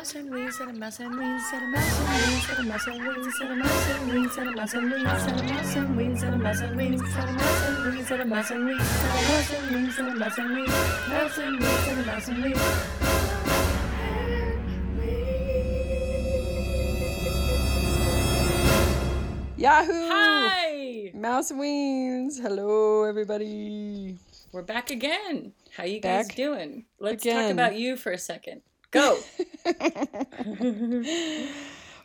Yahoo! Hi! Mouse and Weens. Hello, everybody. We're back again. How you guys doing? Let's talk about you for a second. Go.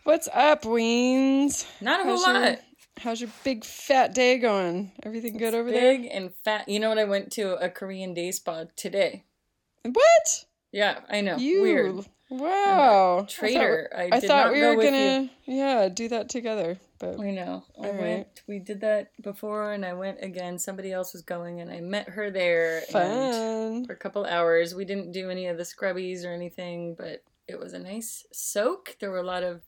What's up, Weens? Not a whole lot. How's your big fat day going? Everything good over there? Big and fat. You know what? I went to a Korean day spa today. What? Yeah, I know. Weird. Wow. Traitor. I thought we were gonna do that together. But we know. I went. We did that before, and I went again. Somebody else was going, and I met her there. Fun. For a couple hours. We didn't do any of the scrubbies or anything, but it was a nice soak. There were a lot of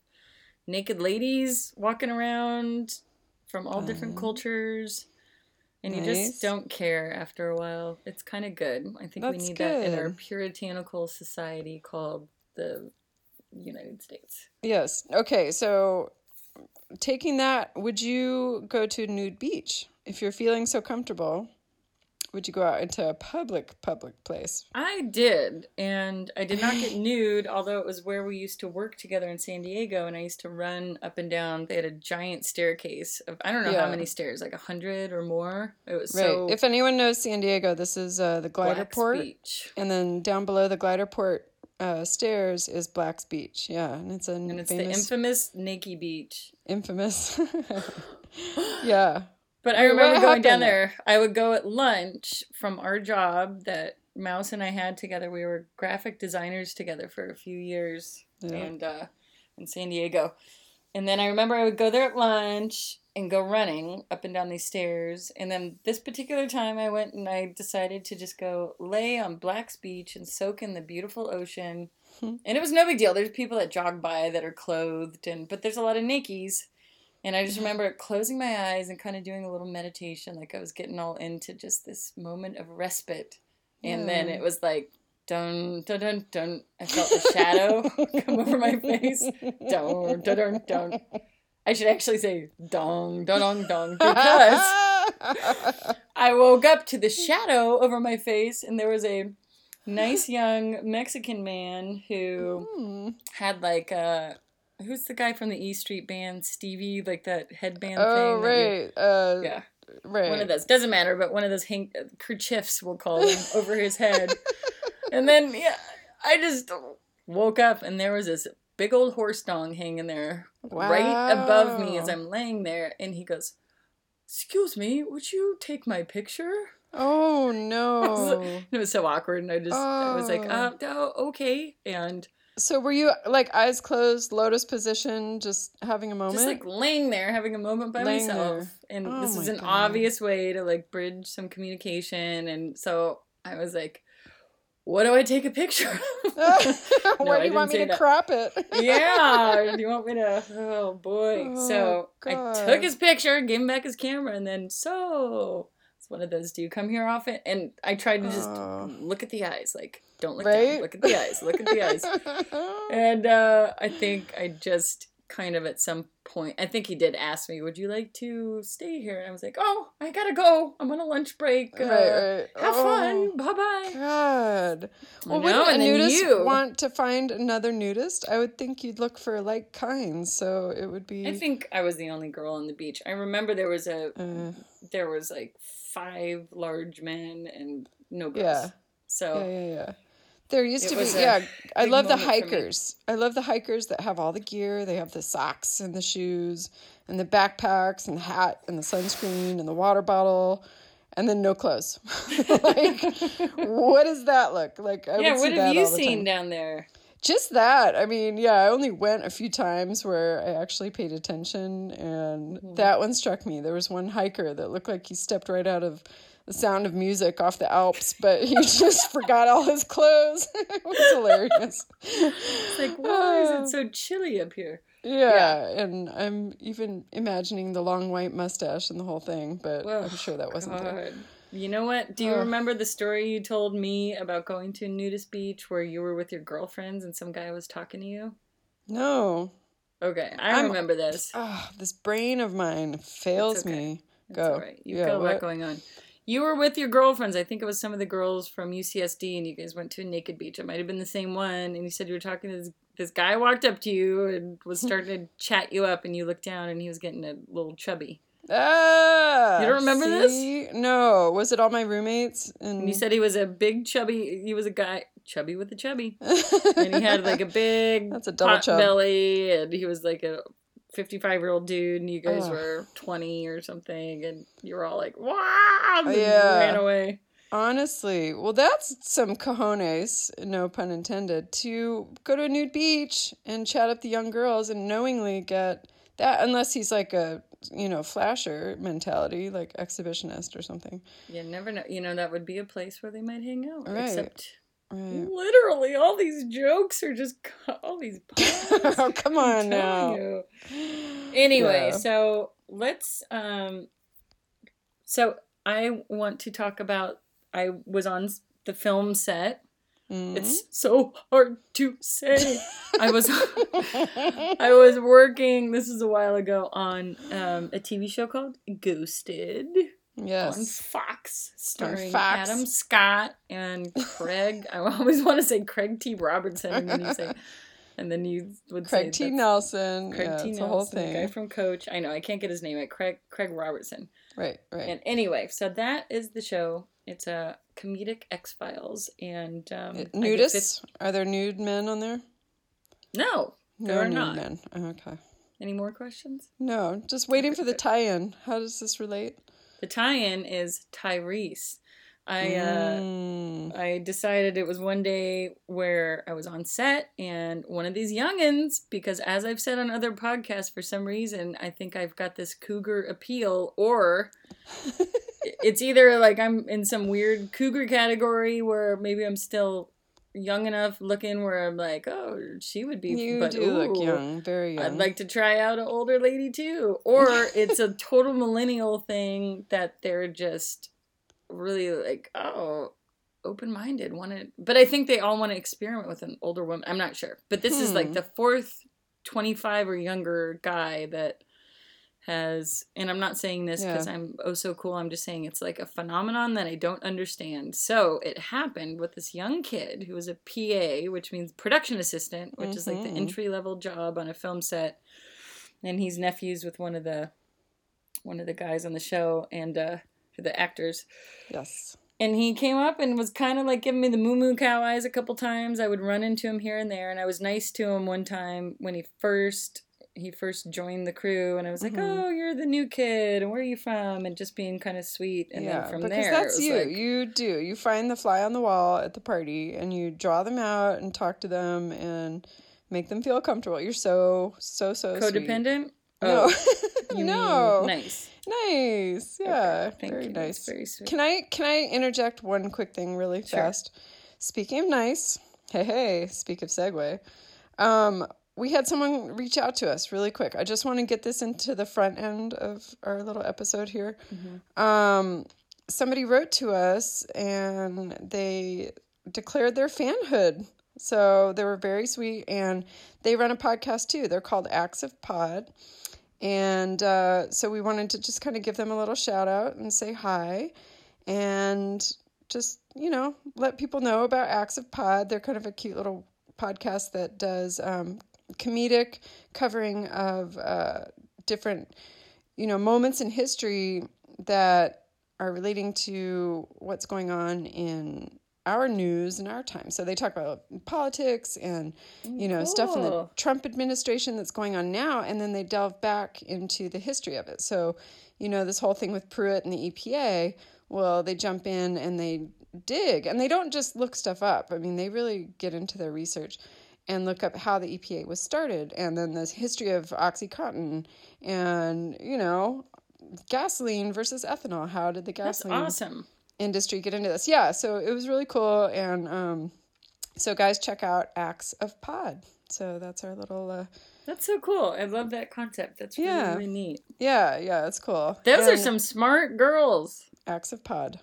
naked ladies walking around from all different cultures, and you just don't care after a while. It's kind of good. I think we need that in our puritanical society called the United States. Yes. Okay, so... taking that, would you go to nude beach? If you're feeling so comfortable, would you go out into a public place? I did, and I did not get nude, although it was where we used to work together in San Diego, and I used to run up and down. They had a giant staircase of, I don't know how many stairs, like 100 or more. It was so... If anyone knows San Diego, this is the Glider Port. Beach. And then down below the Glider Port stairs is Black's Beach, and it's the infamous naked beach. Infamous, yeah. But I remember going down there. I would go at lunch from our job that Mouse and I had together. We were graphic designers together for a few years, and in San Diego. And then I remember I would go there at lunch and go running up and down these stairs. And then this particular time I went and I decided to just go lay on Black's Beach and soak in the beautiful ocean. And it was no big deal. There's people that jog by that are clothed, but there's a lot of Nikes. And I just remember closing my eyes and kind of doing a little meditation, like I was getting all into just this moment of respite. And then it was like, dun, dun, dun, dun. I felt the shadow come over my face. Dun, dun, dun, dun. I should actually say dong, dong, dong, because I woke up to the shadow over my face, and there was a nice young Mexican man who had like who's the guy from the E Street Band, Stevie, like that headband thing? Oh, right. Right. One of those. Doesn't matter, but one of those kerchiefs, we'll call them, over his head. And then, I just woke up, and there was this big old horse dong hanging there right above me as I'm laying there. And he goes, "Excuse me, would you take my picture?" Oh, no. It was so awkward. And I was like, oh, okay. And so were you like eyes closed, lotus position, just having a moment? Just like laying there, having a moment by myself. There. And this is an obvious way to like bridge some communication. And so I was like, what do I take a picture of? What do you want me to crop it? Yeah. Do you want me to? Oh, boy. Oh, so God. I took his picture, gave him back his camera, and then it's one of those, do you come here often? And I tried to just look at the eyes, like, don't look down, look at the eyes, look at the eyes. And I think I just kind of at some point, I think he did ask me, would you like to stay here? And I was like, oh, I gotta go. I'm on a lunch break. Right. Have fun. Bye-bye. God. Well, wouldn't a nudist want to find another nudist? I would think you'd look for like kinds, so it would be... I think I was the only girl on the beach. I remember there was like 5 large men and no girls. Yeah. So... Yeah. There used to be, I love the hikers. I love the hikers that have all the gear. They have the socks and the shoes and the backpacks and the hat and the sunscreen and the water bottle and then no clothes. Like, what does that look like? What have you seen down there? Just that. I mean, I only went a few times where I actually paid attention, and that one struck me. There was one hiker that looked like he stepped right out of The Sound of Music off the Alps, but he just forgot all his clothes. It was hilarious. It's like, why is it so chilly up here? Yeah, and I'm even imagining the long white mustache and the whole thing, but I'm sure that wasn't there. You know what? Do you remember the story you told me about going to a nudist beach where you were with your girlfriends and some guy was talking to you? No. Okay, I remember this. Oh, this brain of mine fails me. Go. All right. You've got a lot going on. You were with your girlfriends. I think it was some of the girls from UCSD, and you guys went to a naked beach. It might have been the same one. And you said you were talking to this guy walked up to you and was starting to chat you up, and you looked down, and he was getting a little chubby. Ah! You don't remember this? No. Was it all my roommates? And you said he was a big chubby. He was a guy chubby with a chubby. And he had like a big pot belly, and he was like a 55-year-old dude, and you guys were 20 or something, and you were all like, wow, and ran away. Honestly, well, that's some cojones, no pun intended, to go to a nude beach and chat up the young girls and knowingly get that, unless he's like a, flasher mentality, like exhibitionist or something. You never know. That would be a place where they might hang out, right? Except... Right. Literally, all these jokes are just all these puns. Oh, come on now. You. Anyway, so let's. So I want to talk about. I was on the film set. Mm-hmm. It's so hard to say. I was working. This is a while ago on a TV show called Ghosted. Yes. On Fox, starring Adam Scott and Craig. I always want to say Craig T. Robertson, and then you would say Craig T. Nelson. Craig T. Nelson, the whole thing. The guy from Coach. I know, I can't get his name right. Craig Robertson. Right. And anyway, so that is the show. It's a comedic X-Files, and nudists. Are there nude men on there? No, there are not. Men. Oh, okay. Any more questions? No, just waiting for the tie-in. How does this relate? The tie-in is Tyrese. I decided it was one day where I was on set, and one of these youngins, because as I've said on other podcasts, for some reason, I think I've got this cougar appeal, or it's either like I'm in some weird cougar category where maybe I'm still young enough looking where I'm like, oh, she would be. Look young, very young. I'd like to try out an older lady too. Or it's a total millennial thing that they're just really like, oh, open-minded. But I think they all want to experiment with an older woman. I'm not sure. But this is like the fourth 25 or younger guy that has, and I'm not saying this because I'm so cool. I'm just saying it's like a phenomenon that I don't understand. So it happened with this young kid who was a PA, which means production assistant, which is like the entry-level job on a film set. And he's nephews with one of the guys on the show and the actors. Yes. And he came up and was kind of like giving me the moo-moo cow eyes a couple times. I would run into him here and there, and I was nice to him one time when he first joined the crew, and I was like, oh, you're the new kid, and where are you from? And just being kind of sweet. And then from there, that's you. Like, you do. You find the fly on the wall at the party, and you draw them out and talk to them and make them feel comfortable. You're so codependent? Sweet. No. Oh, you no. Mean nice. Nice. Yeah. Okay, thank very you. Nice. That's very sweet. Can I interject one quick thing really fast? Speaking of nice, hey, speak of segue. We had someone reach out to us really quick. I just want to get this into the front end of our little episode here. Mm-hmm. Somebody wrote to us, and they declared their fanhood. So they were very sweet, and they run a podcast, too. They're called Acts of Pod. And so we wanted to just kind of give them a little shout-out and say hi and just, let people know about Acts of Pod. They're kind of a cute little podcast that does comedic covering of different, moments in history that are relating to what's going on in our news and our time. So they talk about politics and, stuff in the Trump administration that's going on now, and then they delve back into the history of it. So, this whole thing with Pruitt and the EPA, well, they jump in and they dig, and they don't just look stuff up. I mean, they really get into their research and look up how the EPA was started, and then the history of Oxycontin and, gasoline versus ethanol. How did the gasoline industry get into this? Yeah, so it was really cool. And so guys, check out Acts of Pod. So that's our little... That's so cool. I love that concept. That's really, really neat. Yeah, it's cool. Those are some smart girls. Acts of Pod.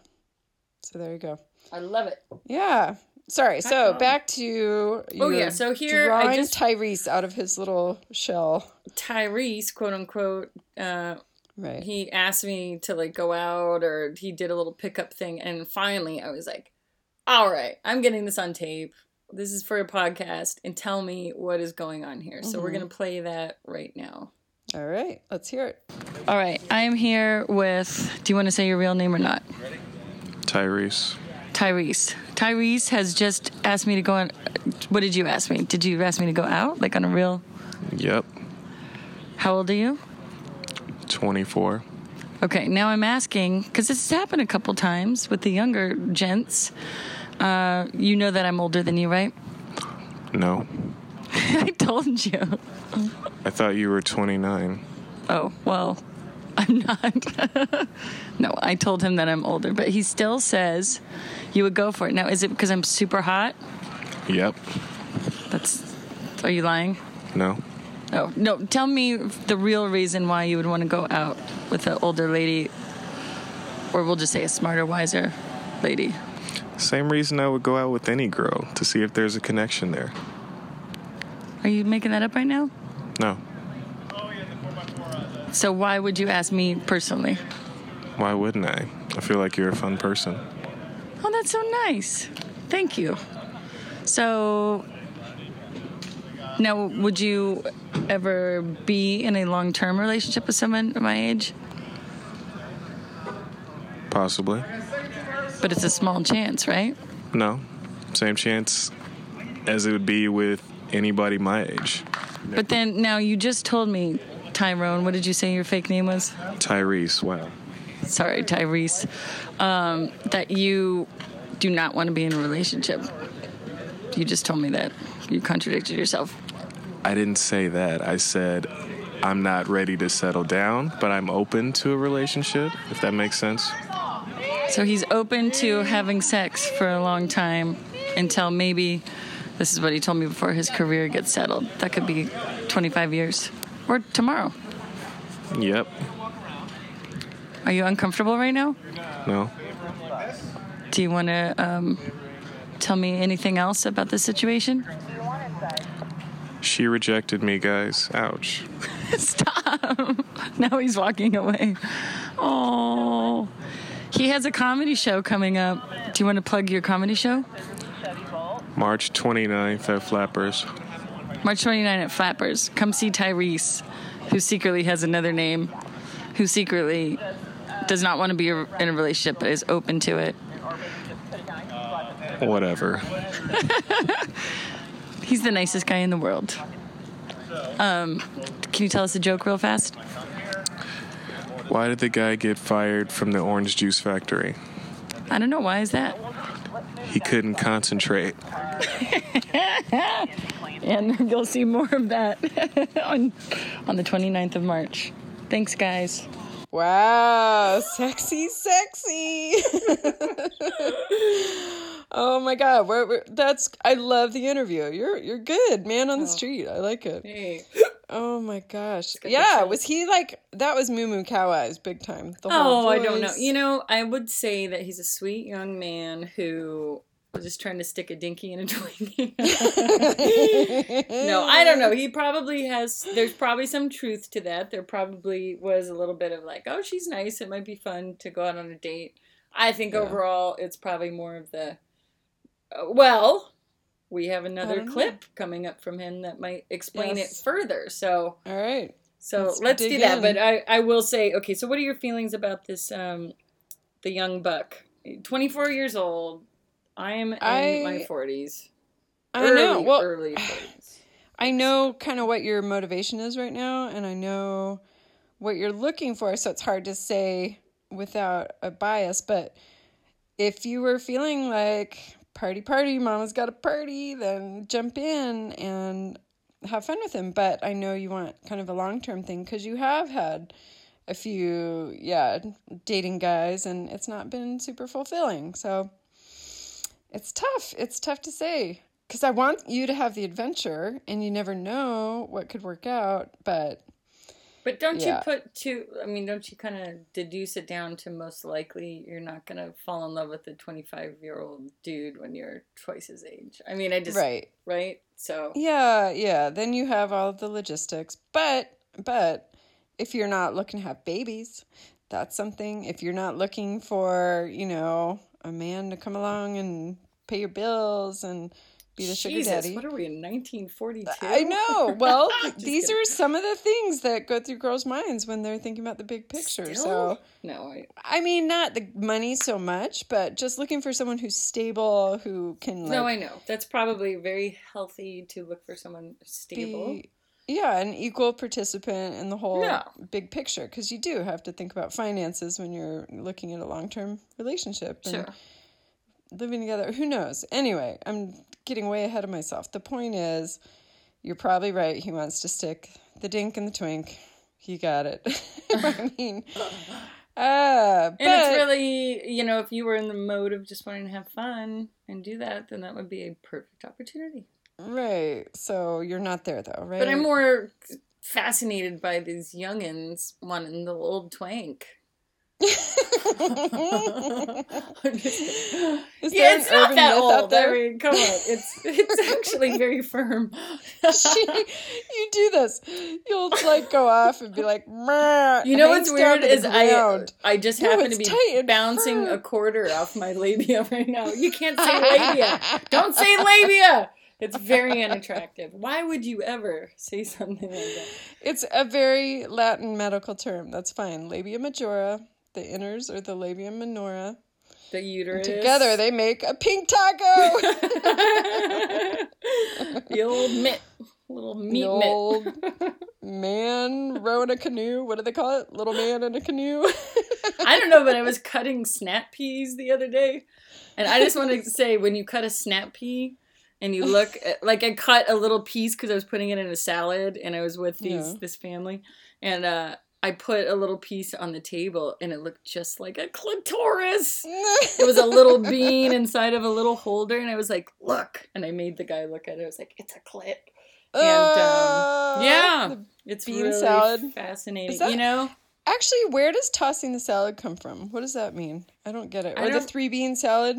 So there you go. I love it. Yeah. Sorry. So back to So here, drawing Tyrese out of his little shell. Tyrese, quote unquote. Right. He asked me to like go out, or he did a little pickup thing, and finally I was like, "All right, I'm getting this on tape. This is for a podcast, and tell me what is going on here." Mm-hmm. So we're gonna play that right now. All right, let's hear it. All right, I am here with. Do you want to say your real name or not? Ready? Tyrese. Tyrese has just asked me to go on. What did you ask me? Did you ask me to go out, like on a real? Yep. How old are you? 24. Okay, now I'm asking because this has happened a couple times with the younger gents. You know that I'm older than you, right? No. I told you. I thought you were 29. Oh, well, I'm not. No, I told him that I'm older, but he still says you would go for it. Now, is it because I'm super hot? Yep. Are you lying? No. Oh, no, tell me the real reason why you would want to go out with an older lady, or we'll just say a smarter, wiser lady. Same reason I would go out with any girl, to see if there's a connection there. Are you making that up right now? No. So why would you ask me personally? Why wouldn't I? I feel like you're a fun person. Oh, that's so nice. Thank you. So, now, would you ever be in a long-term relationship with someone my age? Possibly. But it's a small chance, right? No. Same chance as it would be with anybody my age. But then, now, you just told me, Tyrone, what did you say your fake name was? Tyrese, wow. Sorry, Tyrese. That you do not want to be in a relationship. You just told me that. You contradicted yourself. I didn't say that. I said I'm not ready to settle down, but I'm open to a relationship, if that makes sense. So he's open to having sex for a long time until maybe, this is what he told me before, his career gets settled. That could be 25 years or tomorrow. Yep. Are you uncomfortable right now? No. Do you want to tell me anything else about this situation? She rejected me, guys. Ouch. Stop. Now he's walking away. Oh. He has a comedy show coming up. Do you want to plug your comedy show? March 29th at Flappers. March 29th at Flappers. Come see Tyrese, who secretly has another name, who secretly does not want to be in a relationship but is open to it. Whatever. He's the nicest guy in the world. Can you tell us a joke real fast? Why did the guy get fired from the orange juice factory? I don't know. Why is that? He couldn't concentrate. And you'll see more of that on the 29th of March. Thanks, guys. Wow. Sexy, sexy. Oh my God, I love the interview. You're good, man on the street. I like it. Hey. Oh my gosh, yeah. Was he like that? Was Moo Moo Cow Eyes big time? The whole voice. I don't know. You know, I would say that he's a sweet young man who was just trying to stick a dinky in a Twinkie. No, I don't know. He probably has. There's probably some truth to that. There probably was a little bit of like, oh, she's nice. It might be fun to go out on a date. I think overall, it's probably more of the. Well, we have another clip coming up from him that might explain it further. So, all right. So let's do that. In. But I will say, okay, so what are your feelings about this, the young buck? 24 years old. I am in my 40s. Early 40s. I know kind of what your motivation is right now, and I know what you're looking for, so it's hard to say without a bias. But if you were feeling like... Party, mama's got a party, then jump in and have fun with him. But I know you want kind of a long-term thing because you have had a few, dating guys, and it's not been super fulfilling. So it's tough. It's tough to say because I want you to have the adventure, and you never know what could work out. But But don't you put two, I mean, don't you kind of deduce it down to most likely you're not going to fall in love with a 25-year-old dude when you're twice his age? I mean, I just, right? So. Yeah. Then you have all of the logistics. But if you're not looking to have babies, that's something. If you're not looking for, you know, a man to come along and pay your bills and be the sugar daddy. What are we in 1942? I know. Well, these are some of the things that go through girls' minds when they're thinking about the big picture. Still? So, no, I mean, not the money so much, but just looking for someone who's stable, who can. Like, no, I know. That's probably very healthy to look for someone stable. Yeah, an equal participant in the whole big picture, because you do have to think about finances when you're looking at a long-term relationship. And sure. Living together, who knows? Anyway, I'm getting way ahead of myself. The point is, you're probably right. He wants to stick the dink and the twink. He got it. I mean, and it's really, you know, if you were in the mode of just wanting to have fun and do that, then that would be a perfect opportunity. Right. So you're not there though, right? But I'm more fascinated by these youngins wanting the old twank. It's not that old. I mean, come on, it's actually very firm. You do this, you'll like go off and be like, you know what's weird is I just happen to be bouncing a quarter off my labia right now. You can't say labia. Don't say labia. It's very unattractive. Why would you ever say something like that? It's a very Latin medical term. That's fine. Labia majora, the inners, or the labia minora. The uterus. And together they make a pink taco. The old mitt. Little meat mitt. Old man rowing a canoe. What do they call it? Little man in a canoe. I don't know, but I was cutting snap peas the other day. And I just wanted to say, when you cut a snap pea, and you look, like I cut a little piece because I was putting it in a salad and I was with this family. And I put a little piece on the table and it looked just like a clitoris. It was a little bean inside of a little holder. And I was like, look. And I made the guy look at it. I was like, it's a clit. And it's bean really salad. Fascinating. Is that, you know? Actually, where does tossing the salad come from? What does that mean? I don't get it. Or the 3-bean salad?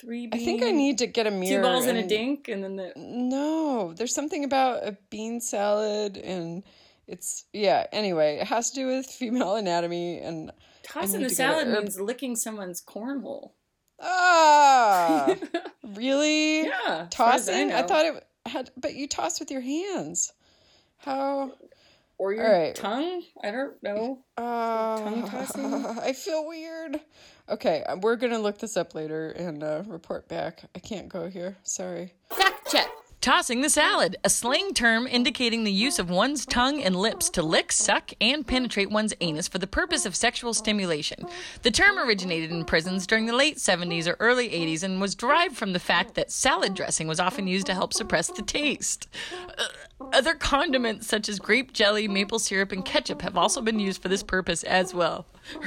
3 beans. I think I need to get a mirror. 2 balls and a dink, and then no, there's something about a bean salad, and it's anyway, it has to do with female anatomy and tossing the salad means licking someone's cornhole. Ah, really? Yeah. Tossing? I thought it had, but you toss with your hands. How? Or your tongue? I don't know. Tongue tossing? I feel weird. Okay, we're going to look this up later and report back. I can't go here. Sorry. Fact check. Tossing the salad, a slang term indicating the use of one's tongue and lips to lick, suck, and penetrate one's anus for the purpose of sexual stimulation. The term originated in prisons during the late 70s or early 80s and was derived from the fact that salad dressing was often used to help suppress the taste. Other condiments such as grape jelly, maple syrup, and ketchup have also been used for this purpose as well.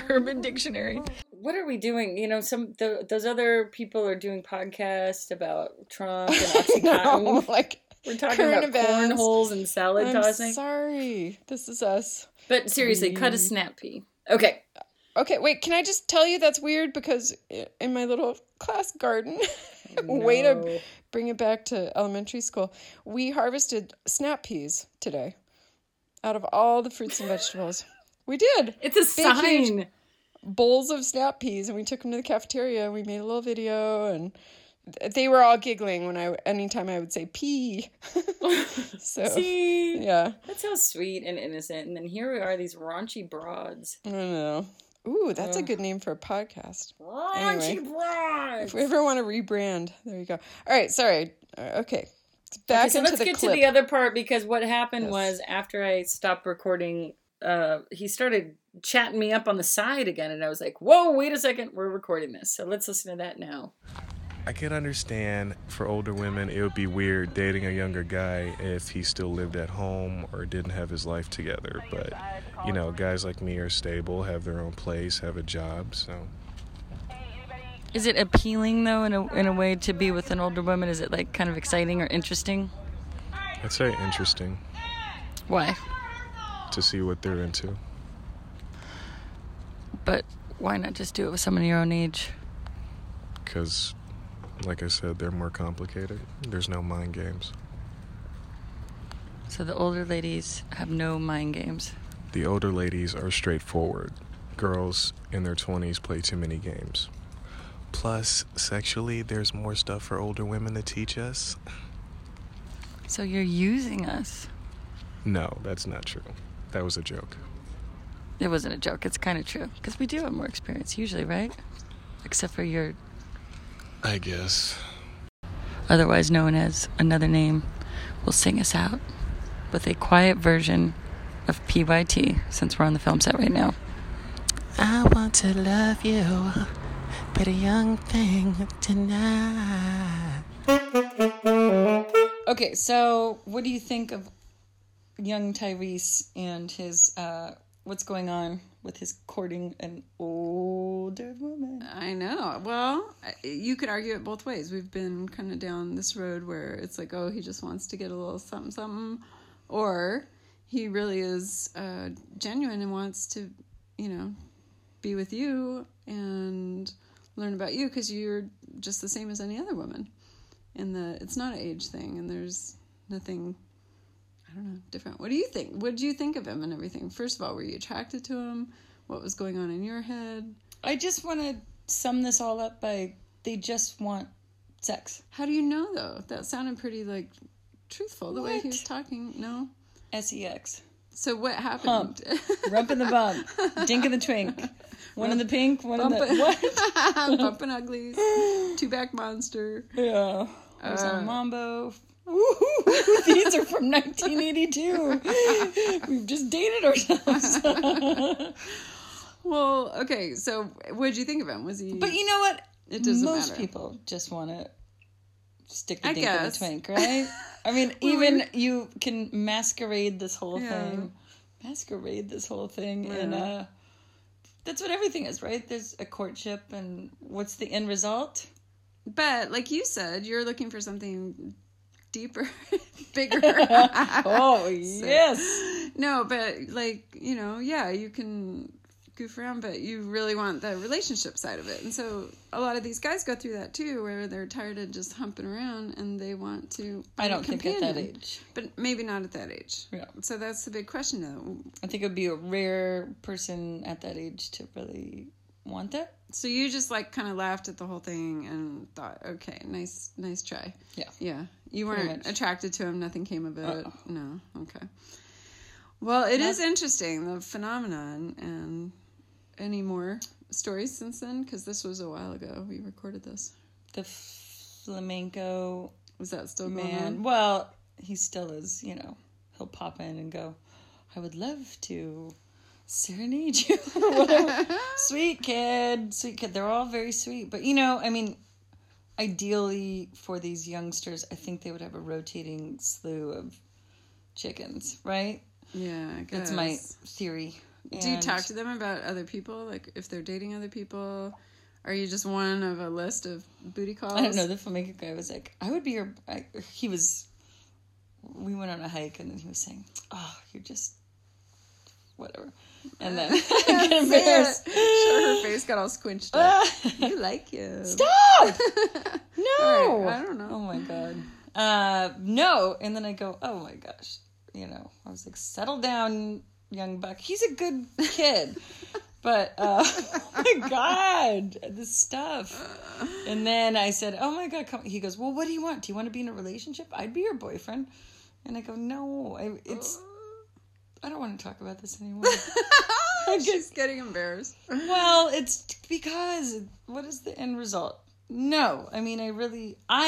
Urban Dictionary. What are we doing? You know, those other people are doing podcasts about Trump and Oxycontin. No, like we're talking about events, cornholes and salad tossing. Sorry, this is us. But seriously, cut a snap pea. Okay. Okay, wait, can I just tell you that's weird because in my little class garden, way to bring it back to elementary school, we harvested snap peas today out of all the fruits and vegetables. We did. It's a big, sign. Bowls of snap peas, and we took them to the cafeteria, and we made a little video, and they were all giggling anytime I would say pee. So, see? Yeah. That's how sweet and innocent. And then here we are, these raunchy broads. I know. Ooh, that's a good name for a podcast. Raunchy broads. If we ever want to rebrand, there you go. All right, sorry. Okay. Back into the clip. Let's get to the other part, because what happened was after I stopped recording, he started chatting me up on the side again, and I was like, whoa, wait a second, we're recording this, so let's listen to that now. I can understand for older women it would be weird dating a younger guy if he still lived at home or didn't have his life together, but you know, guys like me are stable, have their own place, have a job, so. Is it appealing though in a way to be with an older woman? Is it like kind of exciting or interesting? I'd say interesting. Why? to see what they're into. But why not just do it with someone your own age? Because, like I said, they're more complicated. There's no mind games. So the older ladies have no mind games? The older ladies are straightforward. Girls in their 20s play too many games. Plus, sexually, there's more stuff for older women to teach us. So you're using us? No, that's not true. That was a joke. It wasn't a joke. It's kind of true. Because we do have more experience usually, right? Except for your... I guess. Otherwise known as another name, will sing us out with a quiet version of PYT, since we're on the film set right now. I want to love you, but a young thing tonight. Okay, so what do you think of young Tyrese and his, what's going on with his courting an older woman? I know. Well, you could argue it both ways. We've been kind of down this road where it's like, oh, he just wants to get a little something-something, or he really is genuine and wants to, you know, be with you and learn about you because you're just the same as any other woman. And it's not an age thing, and there's nothing, I don't know, different. What do you think? What did you think of him and everything? First of all, were you attracted to him? What was going on in your head? I just want to sum this all up by they just want sex. How do you know, though? That sounded pretty, like, truthful, the way he was talking. No? S-E-X. So what happened? Rump in the bump. Dink in the twink. One in the pink, one in the... What? Bumpin' uglies. Two-back monster. Yeah. I was on Mambo. Woohoo! These are from 1982. We've just dated ourselves. Well, okay, so what did you think of him? Was he... But you know what? It doesn't matter. Most people just want to stick the dink in the twink, right? I mean, even you can masquerade this whole thing. Masquerade this whole thing in a... That's what everything is, right? There's a courtship, and what's the end result? But, like you said, you're looking for something deeper, bigger. Oh, yes. No, but, like, you know, yeah, you can goof around, but you really want the relationship side of it. And so a lot of these guys go through that, too, where they're tired of just humping around, and they want to... I don't think at that age. But maybe not at that age. Yeah. So that's the big question, though. I think it would be a rare person at that age to really want that. So you just, like, kind of laughed at the whole thing and thought, okay, nice try. Yeah. Yeah. You weren't attracted to him. Nothing came of it. Uh-oh. No. Okay. Well, it is interesting, the phenomenon, and... Any more stories since then? Because this was a while ago. We recorded this. The flamenco... Was that still going on? Well, he still is, you know. He'll pop in and go, I would love to serenade you. Sweet kid. Sweet kid. They're all very sweet. But, you know, I mean, ideally for these youngsters, I think they would have a rotating slew of chickens, right? Yeah, I guess. That's my theory. Do you talk to them about other people? Like, if they're dating other people? Are you just one of a list of booty calls? I don't know. The filmmaker guy was like, I would be your... We went on a hike, and then he was saying, oh, you're just... Whatever. And then I get embarrassed. Sure, her face got all squinched up. You like you. Stop! No! Right, I don't know. Oh, my God. No. And then I go, oh, my gosh. You know, I was like, settle down... Young buck, he's a good kid, but oh my God, this stuff. And then I said, oh my God, come. He goes, well, what do you want? Do you want to be in a relationship? I'd be your boyfriend. And I go, no, I don't want to talk about this anymore. I'm just getting embarrassed. Well, it's because what is the end result? No, I mean, I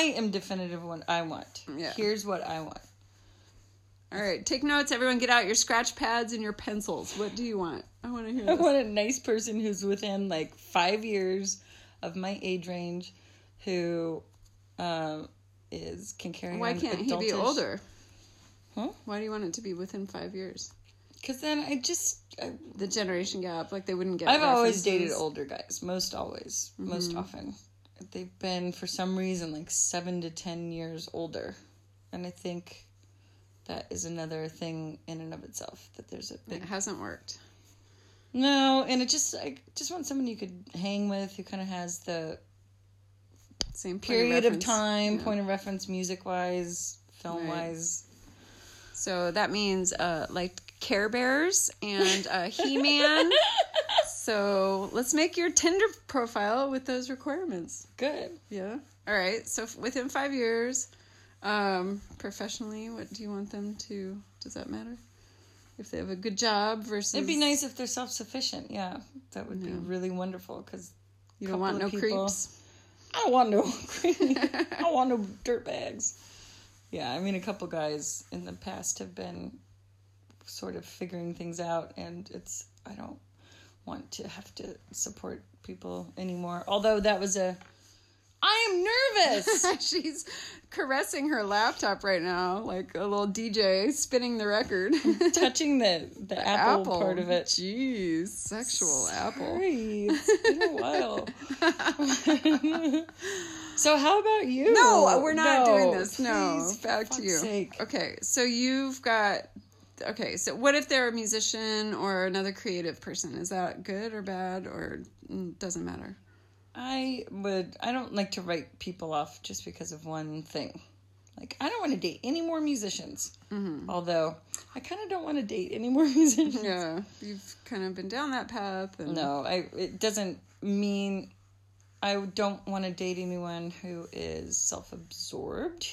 am definitive what I want. Yeah. Here's what I want. All right, take notes. Everyone get out your scratch pads and your pencils. What do you want? I want to hear this. I want a nice person who's within, like, 5 years of my age range who can carry on. Why can't he be older? Huh? Why do you want it to be within 5 years? Because then the generation gap, like, they wouldn't get I've always dated older guys, most often. They've been, for some reason, like, 7 to 10 years older. And I think... that is another thing in and of itself, that there's a big... It hasn't worked. No, and it just, I just want someone you could hang with who kind of has the same period of time, yeah, point of reference, music-wise, film-wise. Right. So that means, like, Care Bears and He-Man. So let's make your Tinder profile with those requirements. Good. Yeah. All right. So within 5 years, professionally, what do you want them to... Does that matter? If they have a good job versus... It'd be nice if they're self-sufficient. Yeah. That would be really wonderful, because... You don't want no creeps. I don't want no creeps. I don't want no dirtbags. Yeah. I mean, a couple guys in the past have been sort of figuring things out, and it's... I don't want to have to support people anymore. Although that was a... I am nervous! She's caressing her laptop right now, like a little DJ spinning the record. Touching the apple part of it. Jeez, sexual apple. It's been a while. So how about you? No, we're not doing this. No, please, back to you. Sake. Okay, so you've got... Okay, so what if they're a musician or another creative person? Is that good or bad, or doesn't matter? I don't like to write people off just because of one thing. Like, I don't want to date any more musicians. Mm-hmm. Although, I kind of don't want to date any more musicians. Yeah, you've kind of been down that path. And... No, it doesn't mean I don't want to date anyone who is self-absorbed,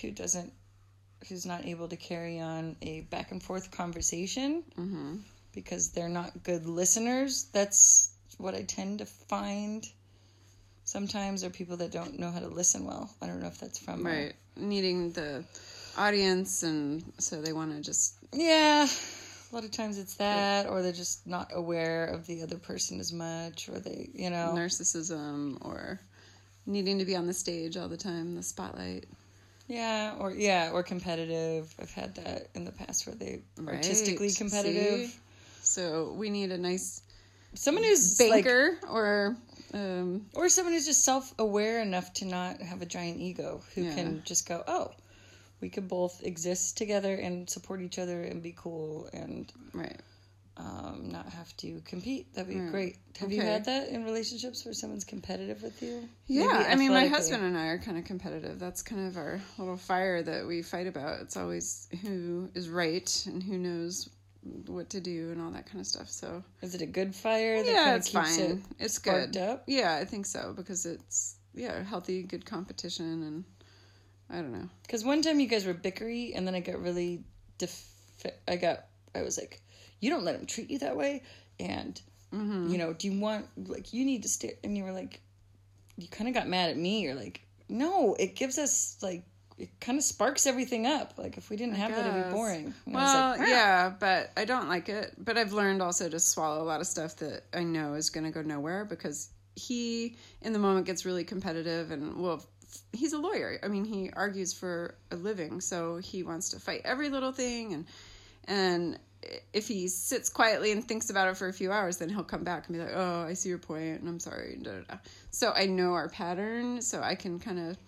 who's not able to carry on a back and forth conversation, mm-hmm, because they're not good listeners. That's what I tend to find sometimes, are people that don't know how to listen well. I don't know if that's from... Right. Needing the audience, and so they want to just... Yeah. A lot of times it's that, or they're just not aware of the other person as much, or they, you know... Narcissism, or needing to be on the stage all the time, the spotlight. Yeah, or competitive. I've had that in the past where they are artistically competitive. See? So we need a nice... Someone who's... Banker, like, or someone who's just self-aware enough to not have a giant ego, who can just go, oh, we could both exist together and support each other and be cool and not have to compete. That'd be great. Have you had that in relationships where someone's competitive with you? Yeah, I mean, my husband and I are kind of competitive. That's kind of our little fire that we fight about. It's always who is right and who knows what to do and all that kind of stuff. So is it a good fire that kind of keeps fine. It's good up? Yeah, I think so, because it's healthy, good competition. And I don't know, because one time you guys were bickery, and then I got really I was like, you don't let him treat you that way, and mm-hmm, you know, do you want, like, you need to stay, and you were like, you kind of got mad at me. You're like, no, it gives us, like, it kind of sparks everything up. Like, if we didn't have that, it'd be boring. And well, like, but I don't like it. But I've learned also to swallow a lot of stuff that I know is going to go nowhere, because he, in the moment, gets really competitive. And, well, he's a lawyer. I mean, he argues for a living, so he wants to fight every little thing. And if he sits quietly and thinks about it for a few hours, then he'll come back and be like, oh, I see your point, and I'm sorry. Da, da, da. So I know our pattern, so I can kind of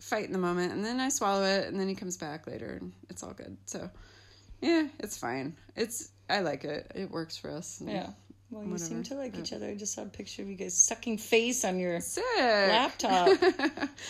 fight in the moment, and then I swallow it, and then he comes back later, and it's all good. So it's fine. I like it. It works for us. Yeah. Well, you seem to like each other. I just saw a picture of you guys sucking face on your laptop.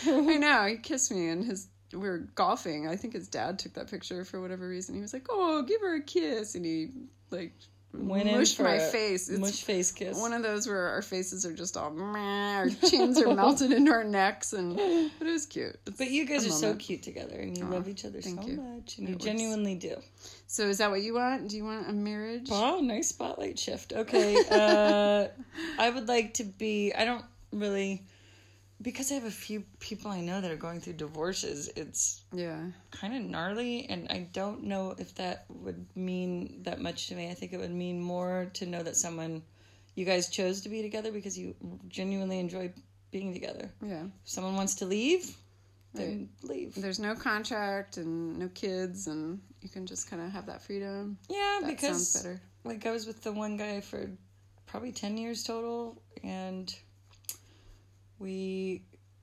I know. He kissed me, and we were golfing. I think his dad took that picture for whatever reason. He was like, oh, give her a kiss, and he, like, mushed my face. It's mush face kiss. One of those where our faces are just all meh, our chins are melted into our necks, but it was cute. But you guys are so cute together, and you love each other so much, and you genuinely do. So is that what you want? Do you want a marriage? Wow, nice spotlight shift. Okay, I would like to be... I don't really... Because I have a few people I know that are going through divorces, it's kind of gnarly, and I don't know if that would mean that much to me. I think it would mean more to know that someone, you guys chose to be together because you genuinely enjoy being together. Yeah. If someone wants to leave, then leave. There's no contract and no kids, and you can just kind of have that freedom. Yeah, that sounds better. Like, I was with the one guy for probably 10 years total, and...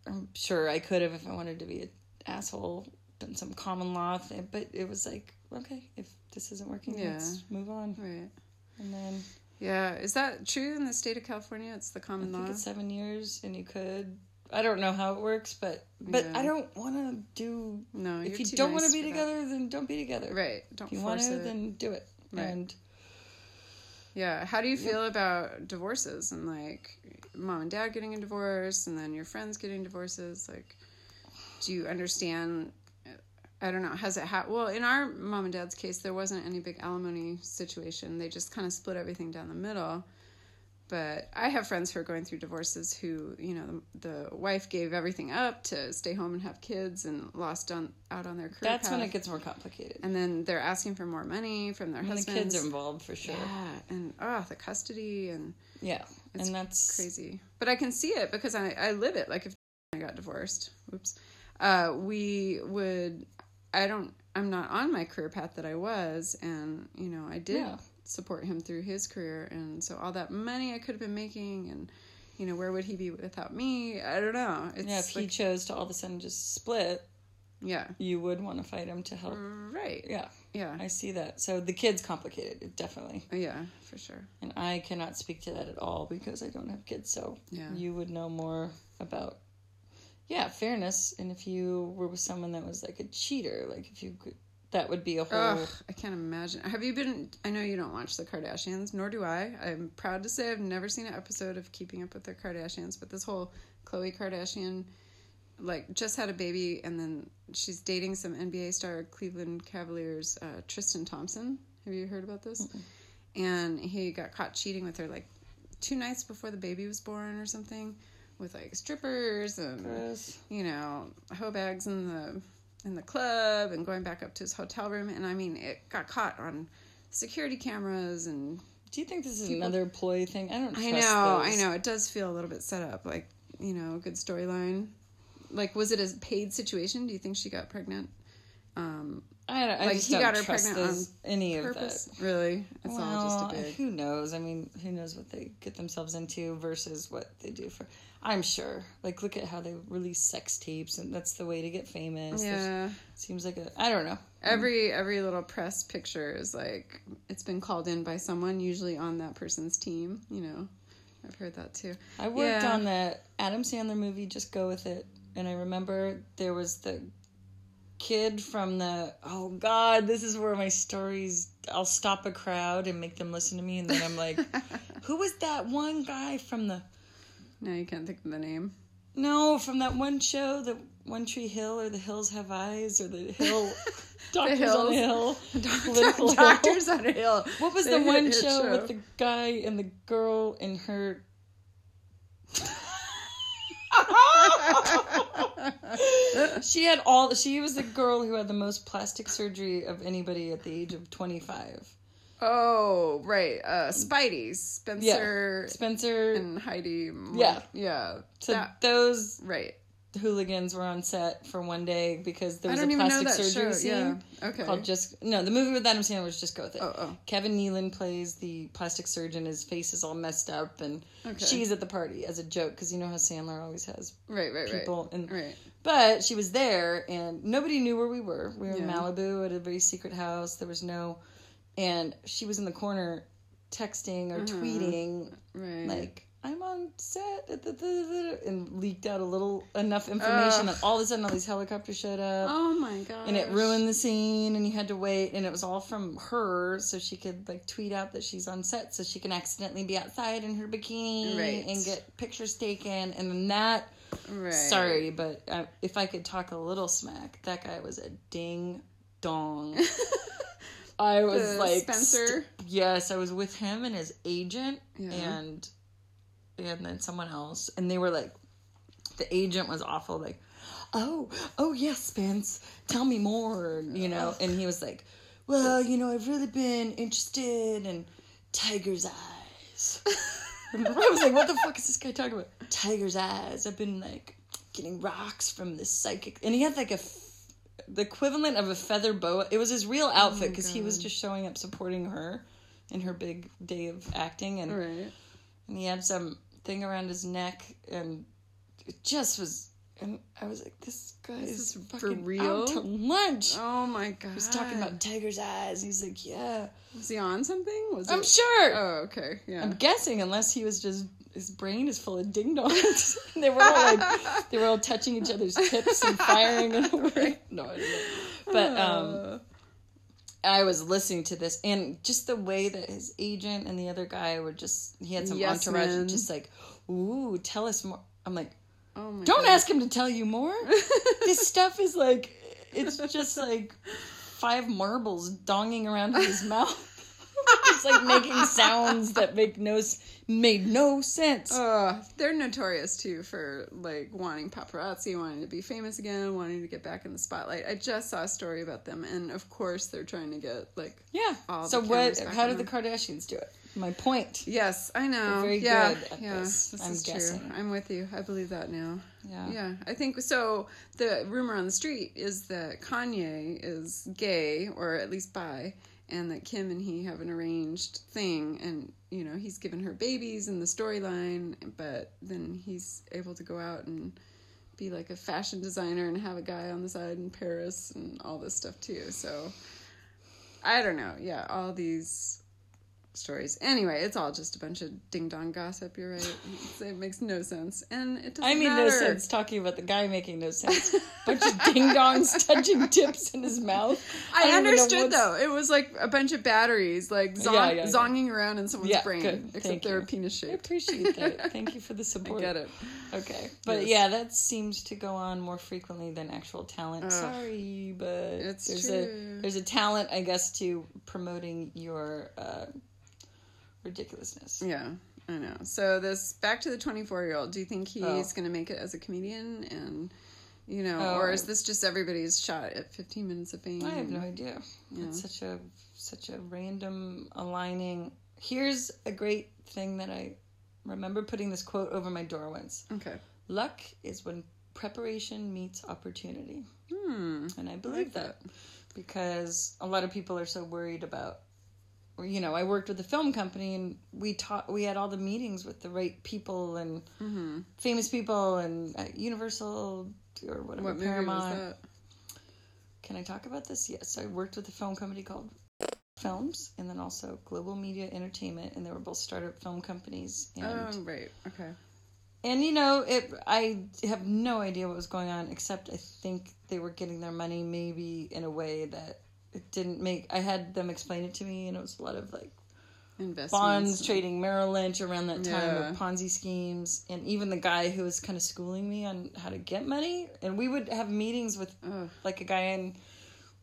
I'm sure I could have if I wanted to be an asshole done some common law thing, but it was like, okay, if this isn't working, let's move on. Right. And then... Yeah, is that true in the state of California? It's the common law? I think it's 7 years, and you could... I don't know how it works, but I don't want to do... No, if you don't want to be together, then don't be together. Right, don't force it. If you want to, then do it. Right. And... Yeah, how do you feel about divorces and, like, mom and dad getting a divorce and then your friends getting divorces? Like, do you understand... I don't know, has it happened? Well, in our mom and dad's case, there wasn't any big alimony situation. They just kind of split everything down the middle. But I have friends who are going through divorces who, you know, the wife gave everything up to stay home and have kids and lost out on their career That's path. When it gets more complicated. And then they're asking for more money from their husbands. And the kids are involved, for sure. Yeah, and, the custody and... Yeah, and that's... crazy. But I can see it because I live it. Like, if I got divorced, we would... I'm not on my career path that I was, and, you know, I did support him through his career, and so all that money I could have been making, and, you know, where would he be without me? I don't know. It's if he chose to all of a sudden just split, you would want to fight him to help. Right. Yeah. Yeah. I see that. So the kid's complicated, definitely. Yeah, for sure. And I cannot speak to that at all because I don't have kids, so you would know more about fairness, and if you were with someone that was, like, a cheater, like, if you could, that would be a whole... Ugh, I can't imagine. Have you been... I know you don't watch the Kardashians, nor do I. I'm proud to say I've never seen an episode of Keeping Up with the Kardashians, but this whole Khloe Kardashian, like, just had a baby, and then she's dating some NBA star, Cleveland Cavaliers, Tristan Thompson. Have you heard about this? Mm-mm. And he got caught cheating with her, like, 2 nights before the baby was born or something. With, like, strippers and, you know, hoe bags in the club and going back up to his hotel room. And, I mean, it got caught on security cameras and... Do you think this is another ploy thing? I don't trust those. I know. It does feel a little bit set up. Like, you know, good storyline. Like, was it a paid situation? Do you think she got pregnant? I just don't trust her pregnant on any purpose. Really? It's all just a big... Who knows? I mean, who knows what they get themselves into versus what they do for... I'm sure. Like, look at how they release sex tapes, and that's the way to get famous. Yeah. There's, seems like a... I don't know. Every little press picture is like, it's been called in by someone, usually on that person's team, you know. I've heard that, too. I worked on the Adam Sandler movie, Just Go With It, and I remember there was the... kid from the this is where my stories I'll stop a crowd and make them listen to me, and then I'm like, who was that one guy from the you can't think of the name from that one show, the One Tree Hill or the Hills Have Eyes or the Hill Doctors on a Hill Doctors on a Hill. What was the one show with the guy and the girl and her She was the girl who had the most plastic surgery of anybody at the age of 25. Oh, right. Spidey. Spencer. Yeah. Spencer. And Heidi. Yeah. Yeah. So those hooligans were on set for one day because there was a plastic surgery scene. Yeah. Okay. The movie with Adam Sandler was Just Go With It. Oh. Kevin Nealon plays the plastic surgeon. His face is all messed up, and she's at the party as a joke because you know how Sandler always has people. But she was there, and nobody knew where we were. We were in Malibu at a very secret house. There was no... And she was in the corner texting or tweeting, like, I'm on set, and leaked out enough information that all of a sudden all these helicopters showed up. Oh, my gosh. And it ruined the scene, and you had to wait, and it was all from her, so she could, like, tweet out that she's on set, so she can accidentally be outside in her bikini and get pictures taken, and then that... Right. Sorry, but if I could talk a little smack, that guy was a ding-dong. I was like... Spencer? Yes, I was with him and his agent, and then someone else, and they were like, the agent was awful, like, oh yes, Spence, tell me more, you know, and he was like, well, you know, I've really been interested in tiger's eyes. I was like, what the fuck is this guy talking about? Tiger's eyes. I've been, like, getting rocks from this psychic. And he had, like, the equivalent of a feather boa. It was his real outfit because he was just showing up supporting her in her big day of acting. And, and he had some thing around his neck. And it just was... And I was like, this guy is fucking for real? Out to lunch. Oh, my God. He was talking about tiger's eyes. He's like, yeah. Was he on something? I'm sure. Oh, okay. Yeah. I'm guessing, unless he was just, his brain is full of ding-dongs. And they were all like, they were all touching each other's tips and firing in a way. Right. No, I don't know. But I was listening to this, and just the way that his agent and the other guy were just, he had some entourage, and just like, ooh, tell us more. I'm like, oh my God. Ask him to tell you more. This stuff is like, it's just like five marbles donging around his mouth. It's like making sounds that made no sense. They're notorious too for like wanting paparazzi, wanting to be famous again, wanting to get back in the spotlight. I just saw a story about them, and of course they're trying to get like all so the cameras back. How did the Kardashians do it? My point. Yes, I know. They're very good at this. This is guessing. True. I'm with you. I believe that now. Yeah. Yeah. I think so. The rumor on the street is that Kanye is gay, or at least bi, and that Kim and he have an arranged thing, and you know, he's given her babies in the storyline, but then he's able to go out and be like a fashion designer and have a guy on the side in Paris and all this stuff too. So I don't know. Yeah, all these stories. Anyway, it's all just a bunch of ding-dong gossip. You're right. It makes no sense. And it doesn't matter. I mean, no sense talking about the guy making no sense. Bunch of ding-dongs touching tips in his mouth. I understood, though. It was like a bunch of batteries, like zonging around in someone's brain. Good. Except they're penis shaped. I appreciate that. Thank you for the support. I get it. Okay. But yeah, that seems to go on more frequently than actual talent. Sorry, but it's true. There's a talent, I guess, to promoting your ridiculousness. Yeah, I know. So this, back to the 24-year-old, do you think he's going to make it as a comedian? And, you know, or is this just everybody's shot at 15 minutes of fame? I have no idea. Yeah. It's such a random aligning. Here's a great thing that I remember putting this quote over my door once. Okay. Luck is when preparation meets opportunity. And I believe that because a lot of people are so worried about, you know, I worked with a film company, and we had all the meetings with the right people and famous people and Universal or whatever, what Paramount. Movie was that? Can I talk about this? Yes, I worked with a film company called Films, and then also Global Media Entertainment, and they were both startup film companies. And, right, okay. And you know, I have no idea what was going on, except I think they were getting their money maybe in a way that it didn't make... I had them explain it to me, and it was a lot of, like, bonds, trading Merrill Lynch around that time of Ponzi schemes, and even the guy who was kind of schooling me on how to get money. And we would have meetings with, like, a guy in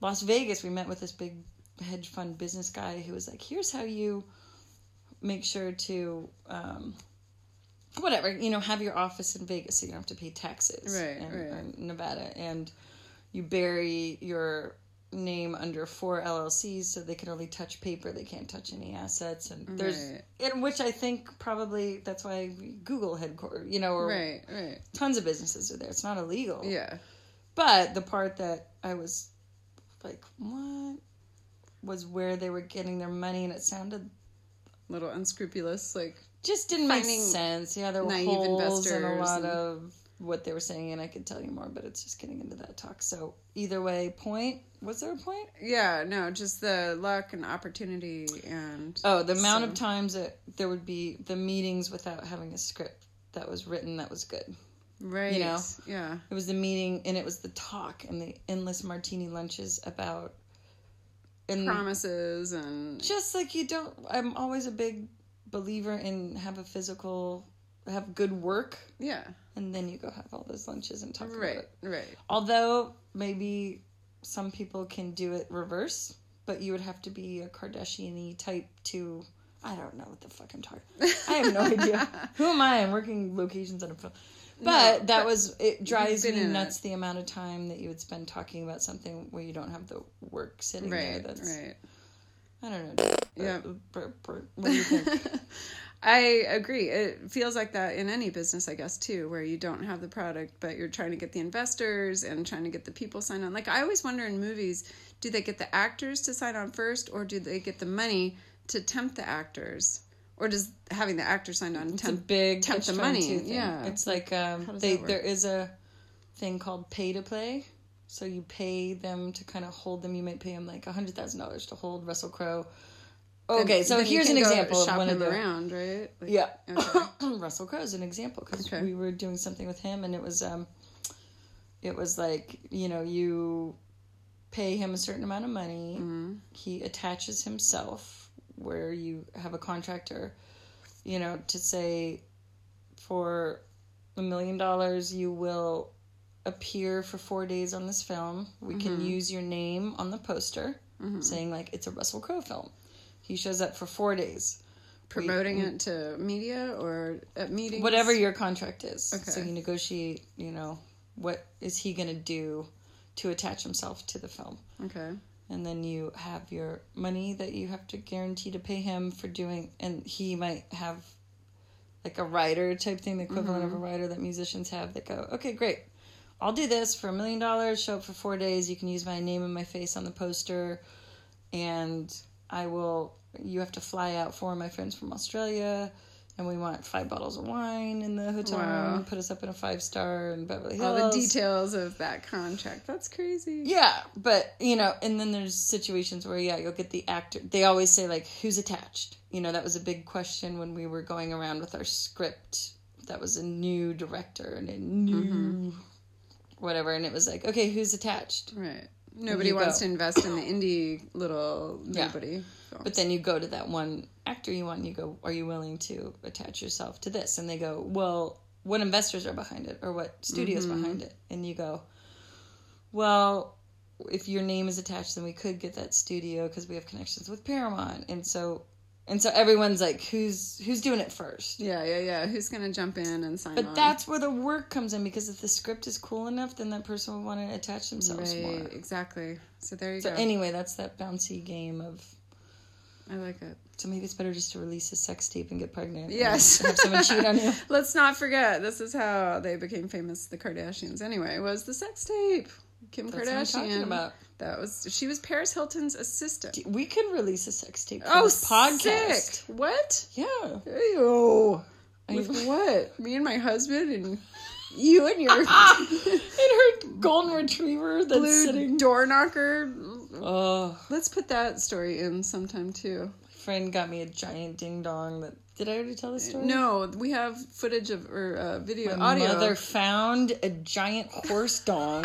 Las Vegas. We met with this big hedge fund business guy who was like, here's how you make sure to... whatever, you know, have your office in Vegas so you don't have to pay taxes. Right. In Nevada. And you bury your name under 4 LLCs so they can only touch paper, they can't touch any assets, and there's in which I think probably that's why Google headquarters, you know, or tons of businesses are there. It's not illegal. Yeah. But the part that I was like, what was where they were getting their money, and it sounded a little unscrupulous, like just didn't make sense. Yeah, there were holes in a lot of what they were saying, and I could tell you more, but it's just getting into that talk. So either way, was there a point? Yeah, no, just the luck and opportunity and... the amount of times that there would be the meetings without having a script that was written that was good. Right. You know? Yeah. It was the meeting, and it was the talk and the endless martini lunches about... promises and... Just like you don't... I'm always a big believer in have good work. Yeah. And then you go have all those lunches and talk about it. Right. Although maybe some people can do it reverse, but you would have to be a Kardashian-y type to... I don't know what the fuck I'm talking about. I have no idea. Who am I? I'm working locations on a film. But no, it drives me nuts the amount of time that you would spend talking about something where you don't have the work sitting there. Right. I don't know. Yeah. What do you think? I agree. It feels like that in any business, I guess, too, where you don't have the product, but you're trying to get the investors and trying to get the people signed on. Like, I always wonder in movies, do they get the actors to sign on first, or do they get the money to tempt the actors? Or does having the actor signed on tempt the money? Yeah. It's like there is a thing called pay to play. So you pay them to kind of hold them. You might pay them like $100,000 to hold Russell Crowe. Okay, so here's an example of one of the... around, right? Like, yeah. Okay. Russell Crowe's an example, because we were doing something with him, and it was like, you know, you pay him a certain amount of money. Mm-hmm. He attaches himself, where you have a contractor, you know, to say for $1 million, you will appear for 4 days on this film. We can use your name on the poster, saying, like, it's a Russell Crowe film. He shows up for 4 days. Promoting it to media or at meetings? Whatever your contract is. Okay. So you negotiate, you know, what is he going to do to attach himself to the film. Okay. And then you have your money that you have to guarantee to pay him for doing, and he might have like a writer type thing, the equivalent of a writer that musicians have that go, okay, great. I'll do this for $1 million, show up for 4 days. You can use my name and my face on the poster, and... I will, you have to fly out 4 of my friends from Australia, and we want 5 bottles of wine in the hotel room, put us up in a 5-star in Beverly Hills. All the details of that contract. That's crazy. Yeah, but, you know, and then there's situations where, yeah, you'll get the actor. They always say, like, who's attached? You know, that was a big question when we were going around with our script. That was a new director and a new whatever, and it was like, okay, who's attached? Right. Nobody wants to invest in the indie little nobody films. But then you go to that one actor you want, and you go, are you willing to attach yourself to this? And they go, well, what investors are behind it, or what studio's behind it? And you go, well, if your name is attached, then we could get that studio because we have connections with Paramount. And so everyone's like, who's doing it first? Yeah. Who's going to jump in and sign on? But that's where the work comes in, because if the script is cool enough, then that person will want to attach themselves more. Right, exactly. So there you go. So anyway, that's that bouncy game of... I like it. So maybe it's better just to release a sex tape and get pregnant. Yes. And have someone cheat on you. Let's not forget, this is how they became famous, the Kardashians anyway, was the sex tape. Kim Kardashian. That's what I'm talking about. She was Paris Hilton's assistant. We can release a sex tape for this podcast. Sick. What? Yeah. Ew. With what? Me and my husband and you and your... and her golden retriever that's blue sitting... door knocker. Oh. Let's put that story in sometime, too. My friend got me a giant ding-dong that... Did I already tell this story? No, we have footage of... or video, my audio. My mother found a giant horse dong...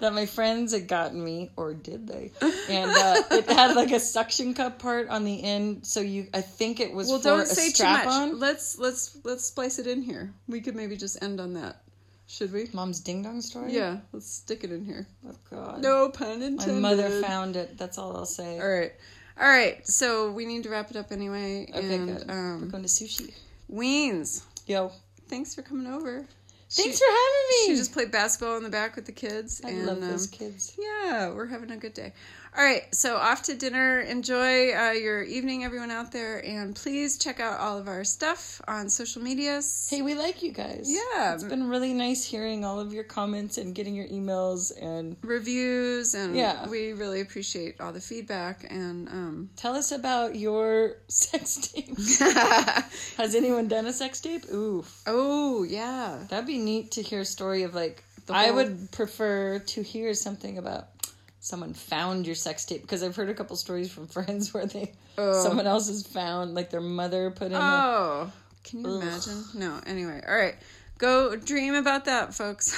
that my friends had gotten me, or did they? And it had like a suction cup part on the end, so I think it was for a strap-on. Well, don't say too much. Let's splice it in here. We could maybe just end on that. Should we? Mom's ding-dong story? Yeah, let's stick it in here. Oh, God. No pun intended. My mother found it. That's all I'll say. All right, so we need to wrap it up anyway. Okay, and, good. We're going to sushi. Weens. Yo. Thanks for coming over. Thanks for having me. She just played basketball in the back with the kids. I love those kids. Yeah, we're having a good day. All right, so off to dinner. Enjoy your evening, everyone out there. And please check out all of our stuff on social medias. Hey, we like you guys. Yeah. It's been really nice hearing all of your comments and getting your emails and... reviews. And we really appreciate all the feedback. And tell us about your sex tape. Has anyone done a sex tape? Ooh. Oh, yeah. That'd be neat to hear a story of, like, I would prefer to hear something about someone found your sex tape, because I've heard a couple stories from friends where someone else has found, like, their mother put in can you imagine? No, anyway. All right. Go dream about that, folks.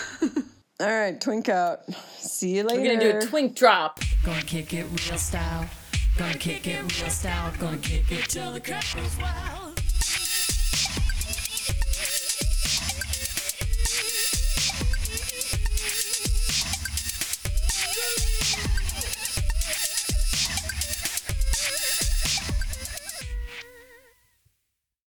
All right, twink out. See you later. We're going to do a twink drop. Gonna kick it real style. Gonna kick it real style. Gonna kick it till the crowd goes wild.